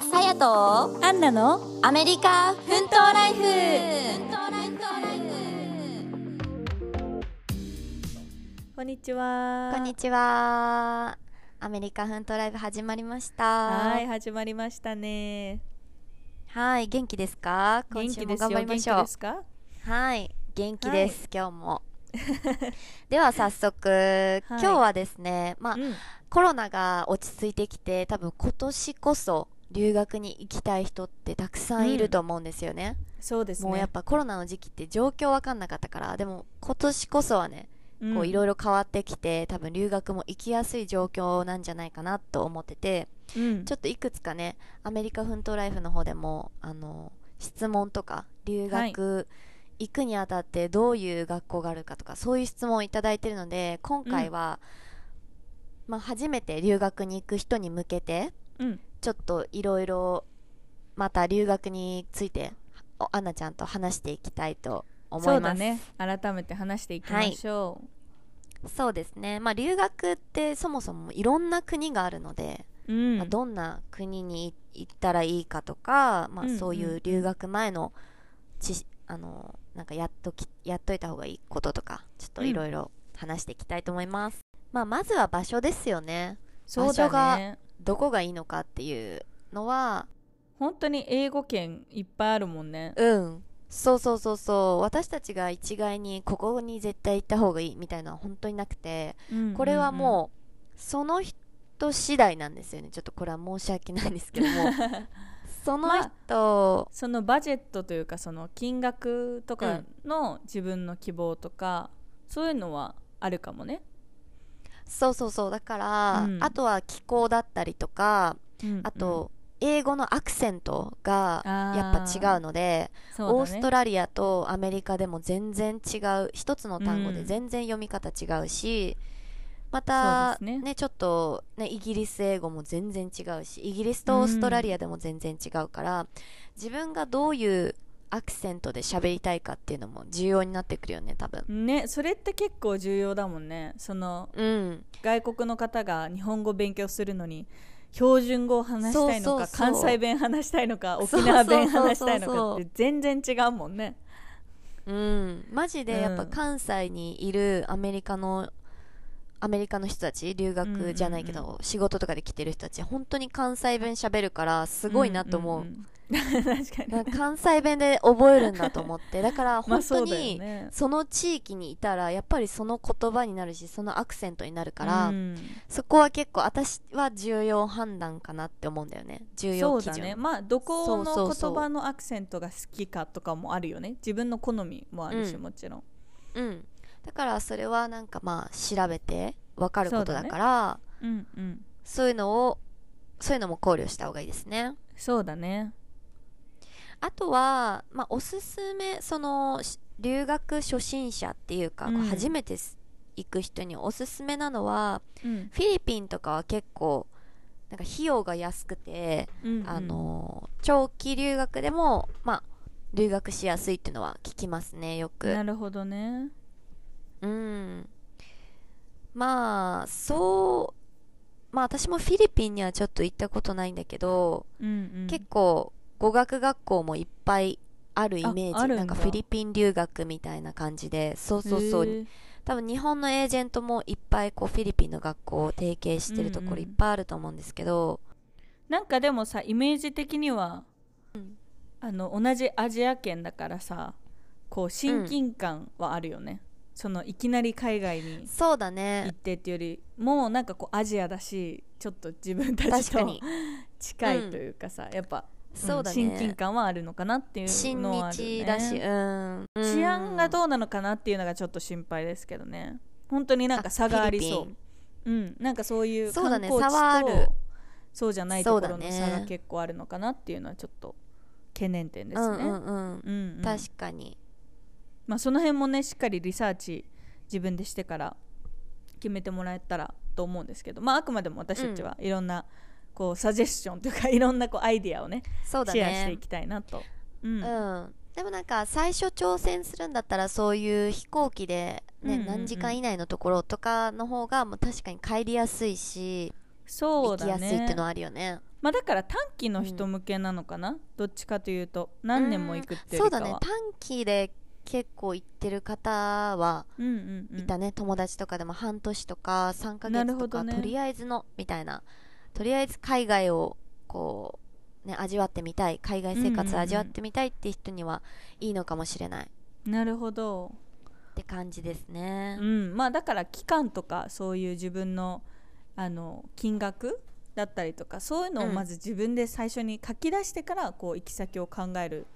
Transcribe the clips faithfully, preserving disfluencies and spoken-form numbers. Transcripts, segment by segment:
さやとアンナのアメリカ奮闘ライフ。こんにちは。こんにちは。アメリカ奮闘ライフ始まりました。はい、始まりましたね。はい、元気ですか？今週も頑張りましょう。元気ですか？はい、元気です、はい、今日もでは早速、はい、今日はですね、まあうん、コロナが落ち着いてきて、多分今年こそ留学に行きたい人ってたくさんいると思うんですよね、うん、そうですね。もうやっぱコロナの時期って状況分かんなかったから、でも今年こそはね、こういろいろ変わってきて、多分留学も行きやすい状況なんじゃないかなと思ってて、うん、ちょっといくつかね、アメリカ奮闘ライフの方でもあの質問とか留学、はい、行くにあたってどういう学校があるかとか、そういう質問をいただいているので、今回は、うんまあ、初めて留学に行く人に向けて、うん、ちょっといろいろまた留学についてアンナちゃんと話していきたいと思います。そうだね、改めて話していきましょう、はい、そうですね、まあ、留学ってそもそもいろんな国があるので、うんまあ、どんな国に行ったらいいかとか、まあ、そういう留学前の知識、うんうんあのなんかやっときやっといた方がいいこととか、ちょっといろいろ話していきたいと思います、うんまあ、まずは場所ですよね。そうだね、場所がどこがいいのかっていうのは本当に英語圏いっぱいあるもんね。うんそうそうそうそう、私たちが一概にここに絶対行った方がいいみたいなのは本当になくて、うんうんうん、これはもうその人次第なんですよね。ちょっとこれは申し訳ないんですけどもその人、まあ、そのバジェットというか、その金額とかの自分の希望とか、うん、そういうのはあるかもね。そうそうそう、だから、うん、あとは気候だったりとか、うんうん、あと英語のアクセントがやっぱ違うので、そうだね、オーストラリアとアメリカでも全然違う、一つの単語で全然読み方違うし、うんまた、ねね、ちょっと、ね、イギリス英語も全然違うし、イギリスとオーストラリアでも全然違うから、うん、自分がどういうアクセントで喋りたいかっていうのも重要になってくるよね、多分ね。それって結構重要だもんね。その、うん、外国の方が日本語勉強するのに標準語を話したいのか、そうそうそう、関西弁話したいのか、沖縄弁話したいのかって全然違うもんね。うん、マジでやっぱ関西にいるアメリカのアメリカの人たち、留学じゃないけど、うんうんうん、仕事とかで来てる人たち本当に関西弁喋るからすごいなと思う、うんうんうん、確かに関西弁で覚えるんだと思って、だから本当にその地域にいたらやっぱりその言葉になるし、そのアクセントになるから、うん、そこは結構私は重要判断かなって思うんだよね。重要基準。そうだね、まあどこの言葉のアクセントが好きかとかもあるよね。自分の好みもあるし、うん、もちろん、うんだからそれはなんかまあ調べて分かることだから、そうだね。うんうん、そういうのをそういうのも考慮した方がいいですね。そうだね。あとは、まあ、おすすめ、その留学初心者っていうか、うん、初めて行く人におすすめなのは、うん、フィリピンとかは結構なんか費用が安くて、うんうん、あの長期留学でも、まあ、留学しやすいっていうのは聞きますね、よく。なるほどね。うん、まあそうまあ私もフィリピンにはちょっと行ったことないんだけど、うんうん、結構語学学校もいっぱいあるイメージ。なんかフィリピン留学みたいな感じで、そうそうそう、多分日本のエージェントもいっぱいこうフィリピンの学校を提携してるところいっぱいあると思うんですけど、うんうん、なんかでもさイメージ的には、うん、あの同じアジア圏だからさ、こう親近感はあるよね、うんそのいきなり海外に行ってっていうより、う、ね、もうなんかこうアジアだし、ちょっと自分たちと近いというかさ、うん、やっぱそうだ、ね、親近感はあるのかなっていうのはあるね。親日だし、うん、治安がどうなのかなっていうのがちょっと心配ですけどね。本当になんか差がありそう、うん、なんかそういう観光地とそうだ、ね、そうじゃないところの差が結構あるのかなっていうのはちょっと懸念点ですね。確かに、まあ、その辺もねしっかりリサーチ自分でしてから決めてもらえたらと思うんですけど、まあ、あくまでも私たちはいろんなこうサジェスションというか、いろんなこうアイディアを ね, そうだねシェアしていきたいなと、うんうん、でもなんか最初挑戦するんだったらそういう飛行機で、ねうんうんうん、何時間以内のところとかの方がもう確かに帰りやすいし、そうだね、行きやすいっていうのはあるよね。まあ、だから短期の人向けなのかな、うん、どっちかというと何年も行くっていうよりかは、うん、そうだね、短期で結構行ってる方はいたね、うんうんうん、友達とかでも半年とかさんかげつとか、ね、とりあえずのみたいな、とりあえず海外をこう、ね、味わってみたい、海外生活を味わってみたいって人にはいいのかもしれない、うんうんうん、なるほどって感じですね、うん、まあだから期間とかそういう自分のあの金額だったりとかそういうのをまず自分で最初に書き出してからこう行き先を考える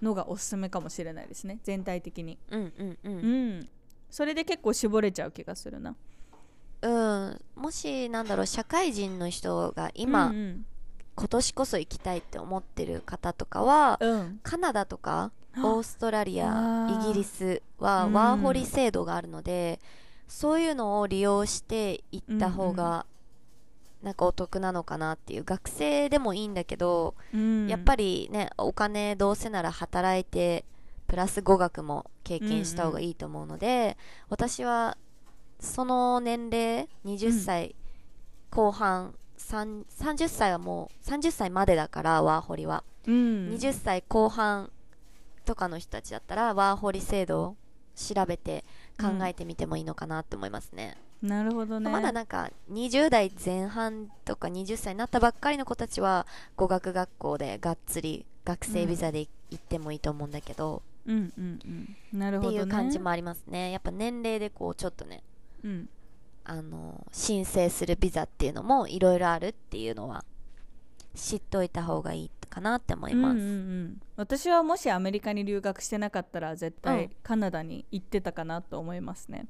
のがおすすめかもしれないですね、全体的に、うんうんうんうん、それで結構絞れちゃう気がするな、うん、もしなんだろう社会人の人が今、うんうん、今年こそ行きたいって思ってる方とかは、うん、カナダとかオーストラリア、イギリスはワーホリ制度があるので、うん、そういうのを利用して行った方が、うんうんなんかお得なのかなっていう、学生でもいいんだけど、うん、やっぱりねお金どうせなら働いてプラス語学も経験した方がいいと思うので、うんうん、私はその年齢にじゅっさいこう半、うん、さんじゅっさいはもうさんじゅっさいまでだからワーホリは、うん、にじゅっさいこう半とかの人たちだったらワーホリ制度を調べて考えてみてもいいのかなって思いますね、うんなるほどね、まだなんかにじゅうだいぜんはんとかはたちになったばっかりの子たちは語学学校でがっつり学生ビザで行ってもいいと思うんだけど、うんうんうん、なるほどねっていう感じもありますね。やっぱ年齢でこうちょっとね、うん、あの申請するビザっていうのもいろいろあるっていうのは知っといた方がいいかなって思います、うんうんうん、私はもしアメリカに留学してなかったら絶対カナダに行ってたかなと思いますね、うん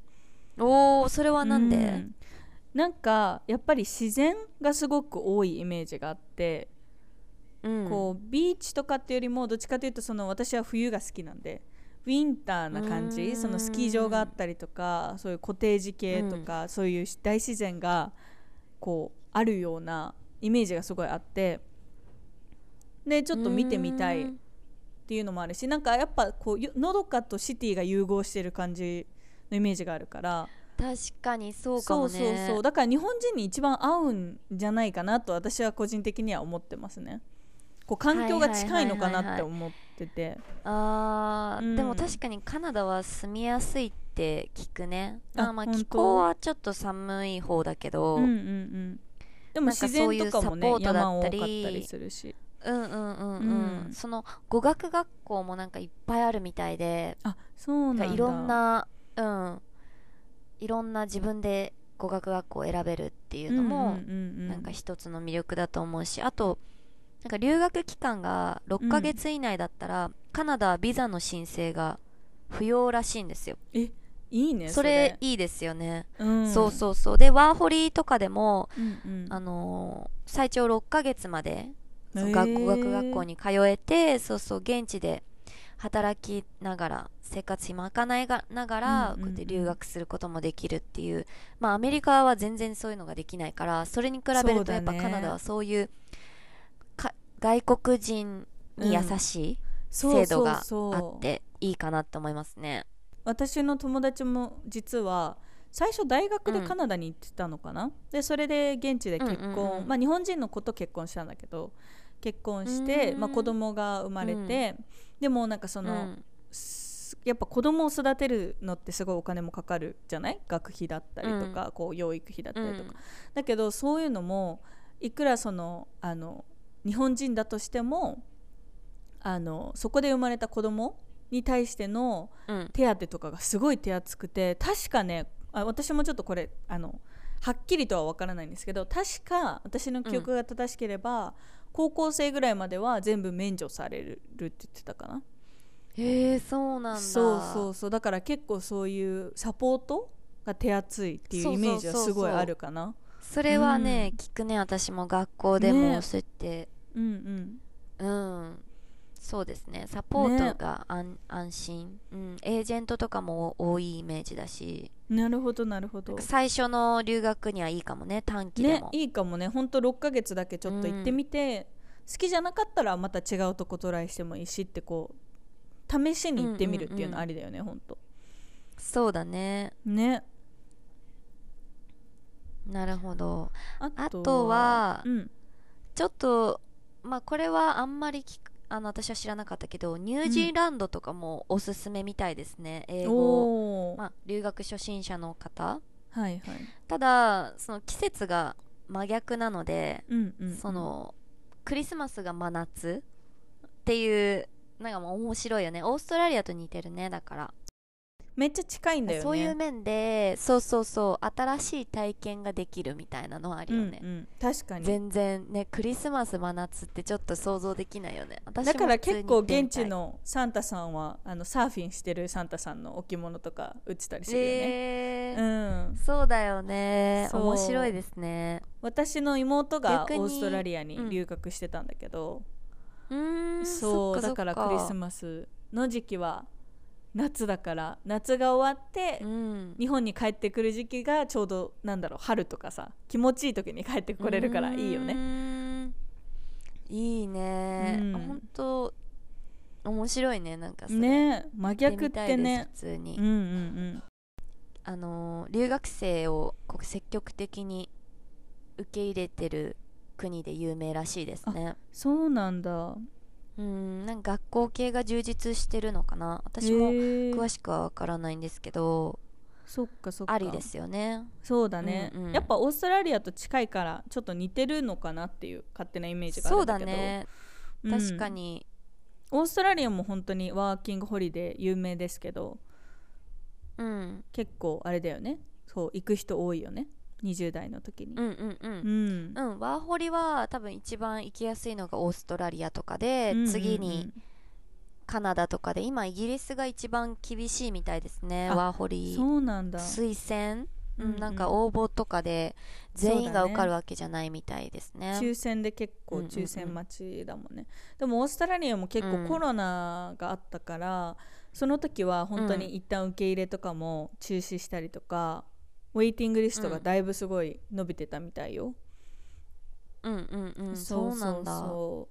おーそれはなんで、うん、なんかやっぱり自然がすごく多いイメージがあって、うん、こうビーチとかっていうよりもどっちかというとその私は冬が好きなんでウィンターな感じ、そのスキー場があったりとかそういうコテージ系とか、うん、そういう大自然がこうあるようなイメージがすごいあって、でちょっと見てみたいっていうのもあるし、なんかやっぱこうのどかとシティが融合してる感じのイメージがあるから、確かにそうかもね。そうそうそう、だから日本人に一番合うんじゃないかなと私は個人的には思ってますね。こう環境が近いのかなって思ってて、あー、うん、でも確かにカナダは住みやすいって聞くね。ああまあ気候はちょっと寒い方だけど、うんうんうん、でも自然とかもね山多かったりするし、うんうんうんうん、うん、その語学学校もなんかいっぱいあるみたいで、あそうなんだ、いろんなうん、いろんな自分で語学学校を選べるっていうのも、うんうんうんうん、なんか一つの魅力だと思うし、あとなんか留学期間がろっかげつ以内だったら、うん、カナダはビザの申請が不要らしいんですよ。えいいねそれ、それいいですよね、うん、そうそうそう。でワーホリとかでも、うんうん、あのー、最長ろっかげつまで、えー、学語学学校に通えて、そうそう現地で働きながら生活費賄いながら、うんうん、こうやって留学することもできるっていう、まあアメリカは全然そういうのができないから、それに比べるとやっぱカナダはそういうか外国人に優しい制度があっていいかなと思いますね、うん、そうそうそう。私の友達も実は最初大学でカナダに行ってたのかな、うん、でそれで現地で結婚、うんうんうん、まあ日本人の子と結婚したんだけど、結婚して、まあ、子供が生まれて、うん、でもなんかその、うん、やっぱ子供を育てるのってすごいお金もかかるじゃない、学費だったりとか、うん、こう養育費だったりとか、うん、だけどそういうのもいくらその、あの日本人だとしてもあのそこで生まれた子供に対しての手当とかがすごい手厚くて、確かね、あ私もちょっとこれあのはっきりとは分からないんですけど、確か私の記憶が正しければ、うん高校生ぐらいまでは全部免除されるって言ってたかな。へえそうなんだ。そうそうそう、だから結構そういうサポートが手厚いっていうイメージはすごいあるかな。 そ, う そ, う そ, うそれはね、うん、聞くね。私も学校でもそうやって、ね、うんうんうんそうですね、サポートが安、ね、安心、うん、エージェントとかも多いイメージだし。なるほどなるほど。最初の留学にはいいかもね、短期でも、ね、いいかもね。ほんとろっかげつだけちょっと行ってみて、うん、好きじゃなかったらまた違うとこトライしてもいいしって、こう試しに行ってみるっていうのありだよね、うんうんうん、ほんとそうだね。ねなるほど。あとは、あとは、うん、ちょっと、まあ、これはあんまり聞くあの私は知らなかったけど、ニュージーランドとかもおすすめみたいですね、うん、英語、まあ、留学初心者の方、はいはい、ただその季節が真逆なので、うんうんうん、そのクリスマスが真夏っていうなんかもう面白いよね。オーストラリアと似てるね。だからめっちゃ近いんだよね。そういう面でそうそうそう新しい体験ができるみたいなのはあるよね、うんうん、確かに全然ねクリスマス真夏ってちょっと想像できないよね。私だから結構現地のサンタさんはあのサーフィンしてるサンタさんの置物とか売ってたりするよね、えーうん、そうだよね。面白いですね。私の妹がオーストラリアに留学してたんだけど、うん、うんそうそっかそっか。だからクリスマスの時期は夏だから夏が終わって、うん、日本に帰ってくる時期がちょうどなんだろう春とかさ気持ちいい時に帰ってこれるからいいよね。うんいいね、うん、本当面白いね。なんかそれね真逆ってね普通に、うんうんうん、あの留学生をこう積極的に受け入れてる国で有名らしいですね。そうなんだ。うんなんか学校系が充実してるのかな。私も詳しくはわからないんですけど、えー、そっかそっかありですよね。そうだね、うんうん、やっぱオーストラリアと近いからちょっと似てるのかなっていう勝手なイメージがあるんだけど。そうだね、うん、確かにオーストラリアも本当にワーキングホリデー有名ですけど、うん、結構あれだよね。そう行く人多いよねにじゅう代の時に、うんうんうんうん、うん、ワーホリは多分一番行きやすいのがオーストラリアとかで、うんうんうん、次にカナダとかで今イギリスが一番厳しいみたいですね。ワーホリそうなんだ推薦、うんうん、なんか応募とかで全員が受かるわけじゃないみたいですね。抽選で結構抽選待ちだもんね、うんうんうん、でもオーストラリアも結構コロナがあったから、うん、その時は本当に一旦受け入れとかも中止したりとか、うんウェイティングリストがだいぶすごい伸びてたみたいよ。うんうんうんそうなんだ。そ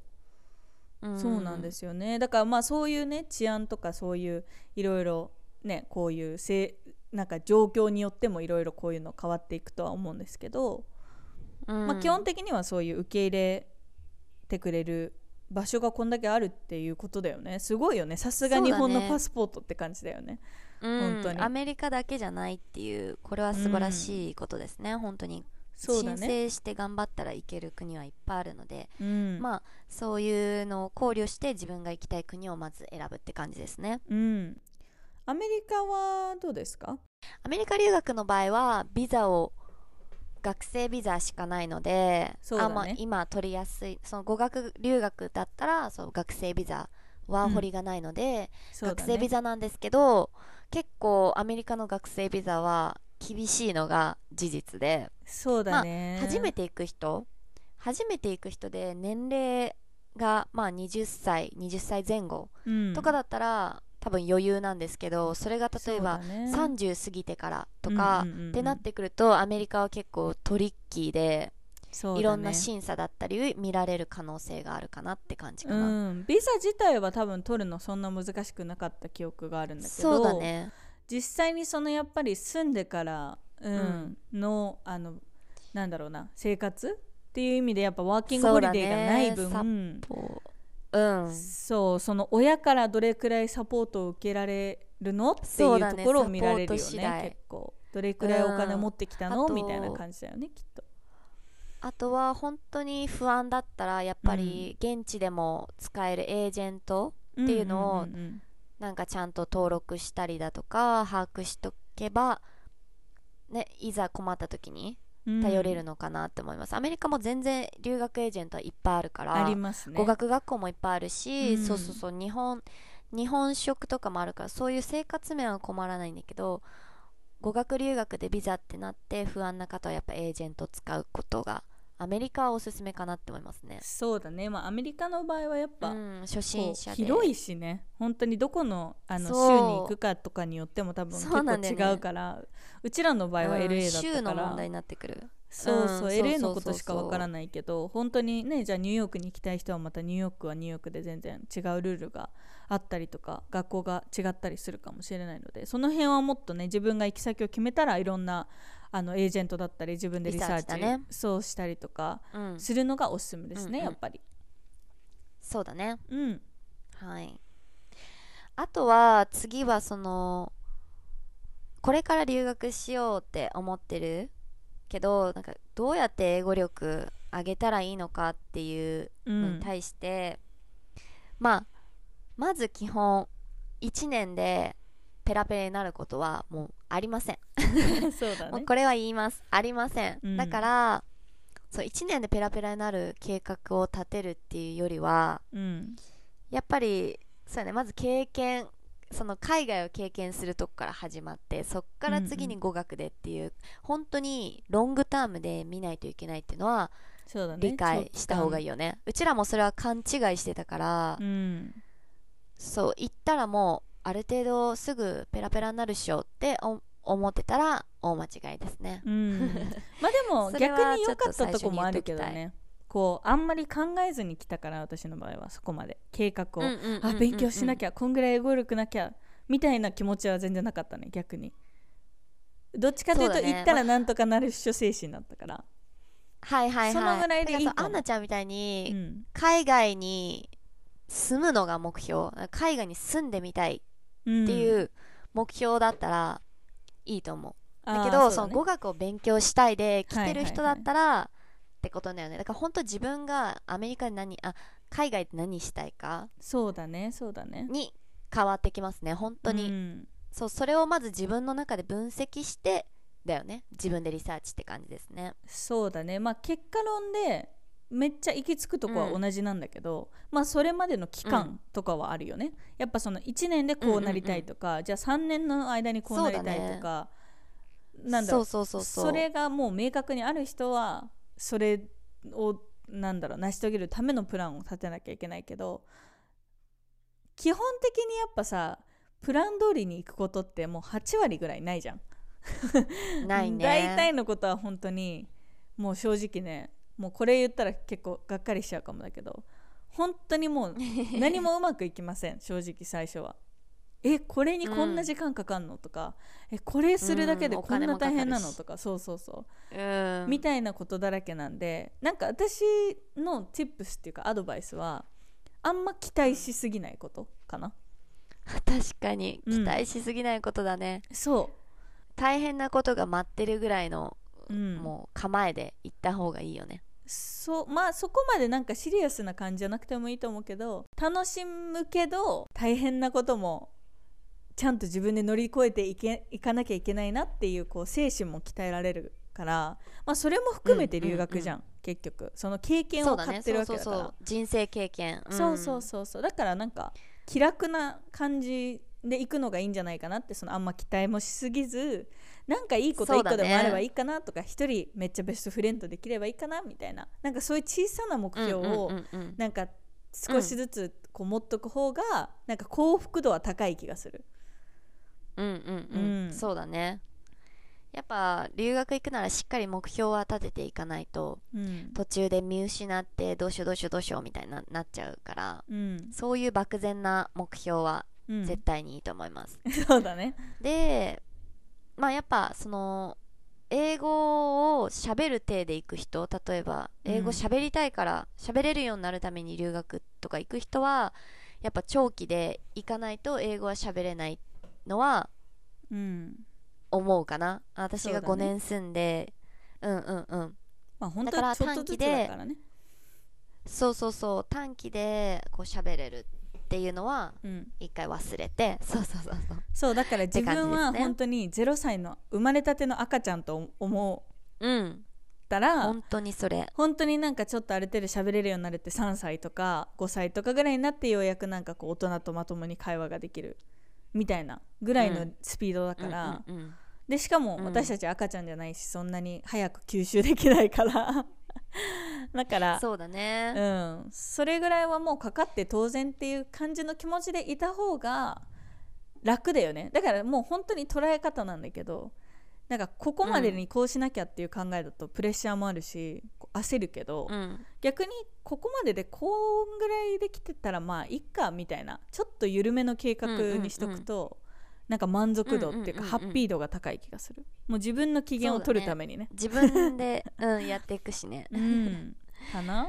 うそうそう、うん、そうなんですよね。だからまあそういうね治安とかそういういろいろねこういうせなんか状況によってもいろいろこういうの変わっていくとは思うんですけど、うんまあ、基本的にはそういう受け入れてくれる場所がこんだけあるっていうことだよね。すごいよね。さすが日本のパスポートって感じだよね。うん、本当にアメリカだけじゃないっていうこれは素晴らしいことですね、うん、本当にそうだね。申請して頑張ったら行ける国はいっぱいあるので、うん、まあそういうのを考慮して自分が行きたい国をまず選ぶって感じですね、うん、アメリカはどうですか？アメリカ留学の場合はビザを学生ビザしかないので、そうだね、あ、まあ、今取りやすいその語学留学だったらそう学生ビザワーホリがないので、うんね、学生ビザなんですけど結構アメリカの学生ビザは厳しいのが事実で、そうだね、まあ、初めて行く人初めて行く人で年齢がまあにじゅっさいにじゅっさいぜん後とかだったら、うん、多分余裕なんですけどそれが例えばさんじゅう過ぎてからとか、ね、ってなってくるとアメリカは結構トリッキーでそうだね、いろんな審査だったり見られる可能性があるかなって感じかな、うん、ビザ自体は多分取るのそんな難しくなかった記憶があるんだけどそうだね実際にそのやっぱり住んでから、うんうん、のあのなんだろうな生活っていう意味でやっぱワーキングホリデーがない分そう、ねうん、そうその親からどれくらいサポートを受けられるのっていうところを見られるよね、ね結構どれくらいお金持ってきたの、うん、みたいな感じだよねきっと。あとは本当に不安だったらやっぱり現地でも使えるエージェントっていうのをなんかちゃんと登録したりだとか把握しとけば、ね、いざ困った時に頼れるのかなって思います、うん、アメリカも全然留学エージェントはいっぱいあるからあります、ね、語学学校もいっぱいあるし、うん、そうそうそう日本、日本食とかもあるからそういう生活面は困らないんだけど語学留学でビザってなって不安な方はやっぱエージェント使うことがアメリカはおすすめかなって思いますね。そうだね、まあ、アメリカの場合はやっぱ、うん、初心者で広いしね本当にどこ の, あの州に行くかとかによっても多分結構違うからう,、ね、うちらの場合は エルエー だったから、うん、州の問題になってくるそうそう、うん、エルエー のことしかわからないけどそうそうそう本当にねじゃあニューヨークに行きたい人はまたニューヨークはニューヨークで全然違うルールがあったりとか学校が違ったりするかもしれないのでその辺はもっとね自分が行き先を決めたらいろんなあのエージェントだったり自分でリサーチ、ね、そうしたりとかするのがおすすめですね、うん、やっぱり、うん、そうだね、うん、はい。あとは次はそのこれから留学しようって思ってるけどなんかどうやって英語力上げたらいいのかっていうのに対して、うん、まあまず基本いちねんでペラペラになることはもうありませんそうだね、もうこれは言います、ありません、うん、だからそういちねんでペラペラになる計画を立てるっていうよりは、うん、やっぱりそうやね、まず経験、その海外を経験するとこから始まってそこから次に語学でっていう、うんうん、本当にロングタームで見ないといけないっていうのはそうだね、理解した方がいいよね。うちらもそれは勘違いしてたから、うん、そう行ったらもうある程度すぐペラペラになるっしょって思ってたら大間違いですね、うん、まあでも逆に良かったとこもあるけどね、こうあんまり考えずに来たから私の場合はそこまで計画を、あ、勉強しなきゃ、こんぐらい英語力なきゃみたいな気持ちは全然なかったね。逆にどっちかというと行、ね、ったらなんとかなるっしょ精神だったから、まあ、はいはいはい、そのぐらいでいい。アンナちゃんみたいに、うん、海外に住むのが目標、海外に住んでみたいっていう目標だったらいいと思う、うん、だけど そ, うだ、ね、その語学を勉強したいで来てる人だったら、はいはいはい、ってことだよね。だから本当自分がアメリカで何あ海外で何したいか、そうだねそうだねに変わってきますね本当に、うん、そう、それをまず自分の中で分析してだよね、自分でリサーチって感じですね。そうだね、まあ結果論でめっちゃ行き着くとこは同じなんだけど、うん、まあそれまでの期間とかはあるよね、うん、やっぱそのいちねんでこうなりたいとか、うんうんうん、じゃあさんねんの間にこうなりたいとか、なんだろう、そうそうそうそう、それがもう明確にある人はそれをなんだろう成し遂げるためのプランを立てなきゃいけないけど、基本的にやっぱさプラン通りに行くことってもうはち割ぐらいないじゃんないね大体のことは本当にもう正直ね、もうこれ言ったら結構がっかりしちゃうかもだけど、本当にもう何もうまくいきません正直最初は。えこれにこんな時間かかんの、うん、とか、えこれするだけでこんな大変なの、うん、とか、そうそうそう、うん、みたいなことだらけなんで、なんか私の tips っていうかアドバイスはあんま期待しすぎないことかな。確かに期待しすぎないことだね、うん、そう大変なことが待ってるぐらいの、うん、もう構えで行った方がいいよね。そう、まあそこまでなんかシリアスな感じじゃなくてもいいと思うけど、楽しむけど大変なこともちゃんと自分で乗り越えていけ、いかなきゃいけないなっていう、こう精神も鍛えられるから、まあ、それも含めて留学じゃん、うんうんうん、結局その経験を買ってるわけだから、そうだね、そうそうそう人生経験、うん、そうそうそうそう、だからなんか気楽な感じで行くのがいいんじゃないかなって、そのあんま期待もしすぎず、なんかいいこといっこでもあればいいかなとか、一、ね、人めっちゃベストフレンドできればいいかなみたいな、なんかそういう小さな目標をなんか少しずつこう持っとく方が、うん、なんか幸福度は高い気がする。うんうんうんうん、そうだね。やっぱ留学行くならしっかり目標は立てていかないと、うん、途中で見失ってどうしようどうしようどうしようみたいななっちゃうから、うん、そういう漠然な目標は絶対にいいと思います、うん、そうだね。で、まあやっぱその英語を喋る体で行く人、例えば英語喋りたいから喋れるようになるために留学とか行く人はやっぱ長期で行かないと英語は喋れないのは思うかな、うん、私がごねん住んで う,、ね、うんうんうん、まあ、本当はちょっとずつだからね。そうそうそう、短期でこう喋れるっていうのは一回忘れて、うん、そうそうそうそうそう、だから自分は本当にゼロさいの生まれたての赤ちゃんと思ったら、うん、本当にそれ本当になんかちょっとある程度喋れるようになるって、さんさいとかごさいとかぐらいになってようやくなんかこう大人とまともに会話ができるみたいなぐらいのスピードだから、うんうんうんうん、でしかも私たち赤ちゃんじゃないし、そんなに早く吸収できないからだからそうだね、うん、それぐらいはもうかかって当然っていう感じの気持ちでいた方が楽だよね。だからもう本当に捉え方なんだけど、なんかここまでにこうしなきゃっていう考えだとプレッシャーもあるし焦るけど、うん、逆にここまででこんぐらいできてたらまあいっかみたいな、ちょっと緩めの計画にしとくと、うんうんうん、なんか満足度っていうかハッピー度が高い気がする。もう自分の機嫌を取るためにね、自分で、うん、やっていくしね、うん、かな。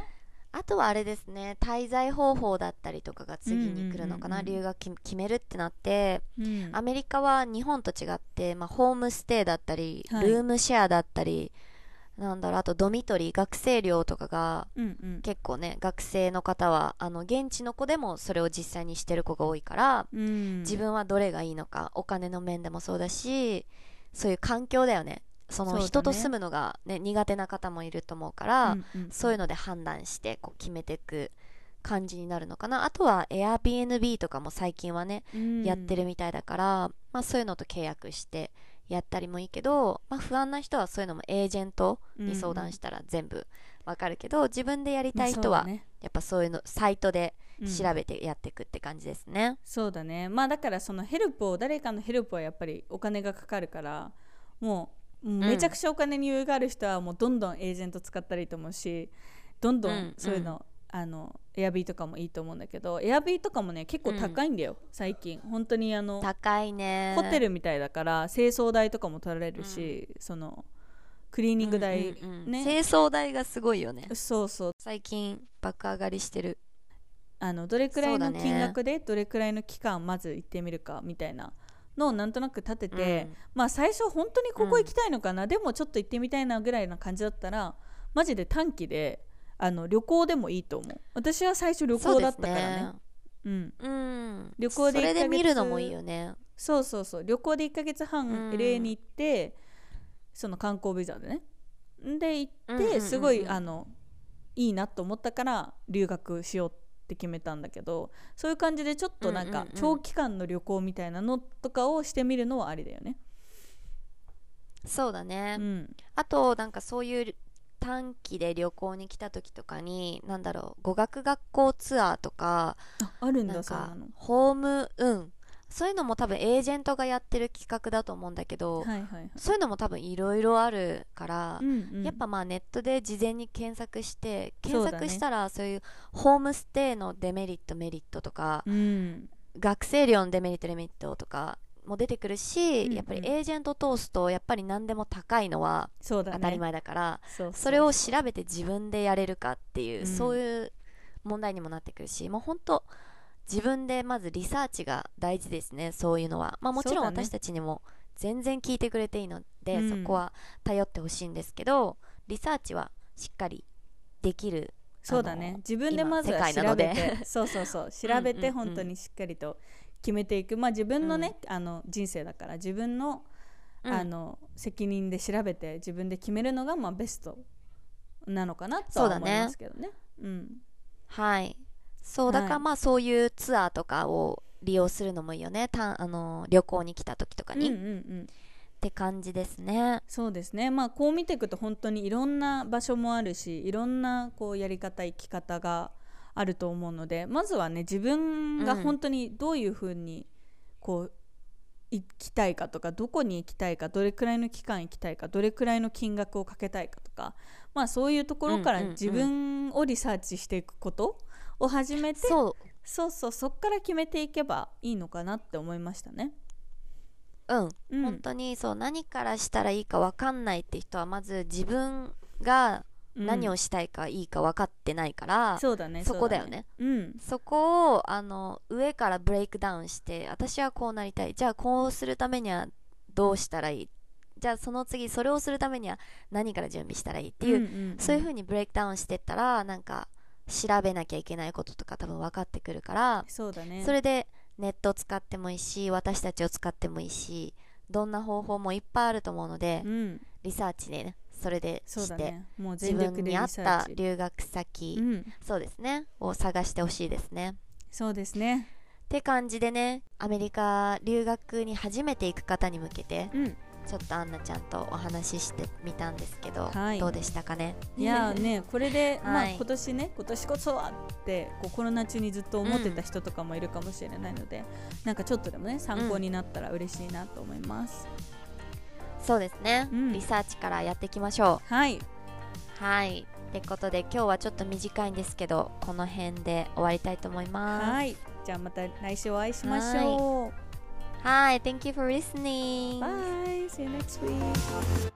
あとはあれですね、滞在方法だったりとかが次に来るのかな、うんうんうん、留学決めるってなって、うん、アメリカは日本と違って、まあ、ホームステイだったり、はい、ルームシェアだったり、なんだろう、あとドミトリー、学生寮とかが、うんうん、結構ね、学生の方はあの現地の子でもそれを実際にしてる子が多いから、うん、自分はどれがいいのか、お金の面でもそうだし、そういう環境だよね。その人と住むのが、ねね、苦手な方もいると思うから、うんうんうん、そういうので判断してこう決めていく感じになるのかな。あとは Airbnb とかも最近はね、うん、やってるみたいだから、まあ、そういうのと契約してやったりもいいけど、まあ、不安な人はそういうのもエージェントに相談したら全部わかるけど、うんうん、自分でやりたい人はやっぱそういうのサイトで調べてやっていくって感じですね、うん、そうだね。まあだからそのヘルプを誰かのヘルプはやっぱりお金がかかるから、もうめちゃくちゃお金に余裕がある人はもうどんどんエージェント使ったらいいと思うし、どんどんそういうの、うんうん、あのエアビーとかもいいと思うんだけど、エアビーとかもね結構高いんだよ、うん、最近本当にあの高いね、ホテルみたいだから清掃代とかも取られるし、うん、そのクリーニング代、うんうんうん、ね、清掃代がすごいよね。そうそう、最近爆上がりしてる。あのどれくらいの金額でどれくらいの期間まず行ってみるかみたいなのなんとなく立てて、うん、まあ最初本当にここ行きたいのかな、うん、でもちょっと行ってみたいなぐらいな感じだったらマジで短期であの旅行でもいいと思う。私は最初旅行だったからね、うんうん、旅行でいっかげつそれで見るのもいいよね。そうそうそう、旅行でいっかげつはん エルエー に行って、うん、その観光ビザでねで行って、うんうん、すごいあのいいなと思ったから留学しようってって決めたんだけど、そういう感じでちょっとなんか長期間の旅行みたいなのとかをしてみるのはありだよね。そうだね、うん、あとなんかそういう短期で旅行に来た時とかになんだろう、語学学校ツアーとか あ, あるんだなんかそんなのホーム、うん、そういうのも多分エージェントがやってる企画だと思うんだけど、はいはいはい、そういうのも多分いろいろあるから、うんうん、やっぱまあネットで事前に検索して検索したらそういうホームステイのデメリットメリットとか、うん、学生寮のデメリットデメリットとかも出てくるし、うんうん、やっぱりエージェント通すとやっぱり何でも高いのは当たり前だから、そうだね、それを調べて自分でやれるかっていう、うん、そういう問題にもなってくるし、もう本当自分でまずリサーチが大事ですね。そういうのは、まあ、もちろん私たちにも全然聞いてくれていいので そ,、ね、そこは頼ってほしいんですけど、うん、リサーチはしっかりできる。そうだね、自分でまずは調べてそうそうそう調べて本当にしっかりと決めていく、まあ、自分のね、うん、あの人生だから自分 の, あの、うん、責任で調べて自分で決めるのがまあベストなのかなとは思いますけど ね, うね、うん、はい、そうだからまあそういうツアーとかを利用するのもいいよね、たあの旅行に来た時とかに、うんうんうん、って感じですね。そうですね、まあ、こう見ていくと本当にいろんな場所もあるしいろんなこうやり方生き方があると思うので、まずはね自分が本当にどういうふうにこう行きたいかとか、どこに行きたいか、どれくらいの期間行きたいか、どれくらいの金額をかけたいかとか、まあ、そういうところから自分をリサーチしていくこと、うんうんうんを始めて、そうそうそうそっから決めていけばいいのかなって思いましたね。うん、うん、本当にそう、何からしたらいいか分かんないって人はまず自分が何をしたいか、うん、いいか分かってないから、そうだね、そこだよね。そうだね、うん、そこをあの上からブレイクダウンして、私はこうなりたい、じゃあこうするためにはどうしたらいい、じゃあその次それをするためには何から準備したらいいっていう、うんうんうん、そういう風にブレイクダウンしてったらなんか調べなきゃいけないこととか多分分かってくるから、 そうだね、それでネットを使ってもいいし私たちを使ってもいいし、どんな方法もいっぱいあると思うので、うん、リサーチで、ね、それでして、そうだね、もう全力で自分に合った留学先、うん、そうですねを探してほしいですね。そうですねって感じでね、アメリカ留学に初めて行く方に向けて、うん、ちょっとアンナちゃんとお話ししてみたんですけど、はい、どうでしたかね。いやね、これで、まあ、今年ね、今年こそはってこうコロナ中にずっと思ってた人とかもいるかもしれないので、うん、なんかちょっとでもね参考になったら嬉しいなと思います、うん、そうですね、うん、リサーチからやっていきましょう。はいはい、ってことで今日はちょっと短いんですけどこの辺で終わりたいと思います。はい、じゃあまた来週お会いしましょう。Hi, thank you for listening. Bye. See you next week.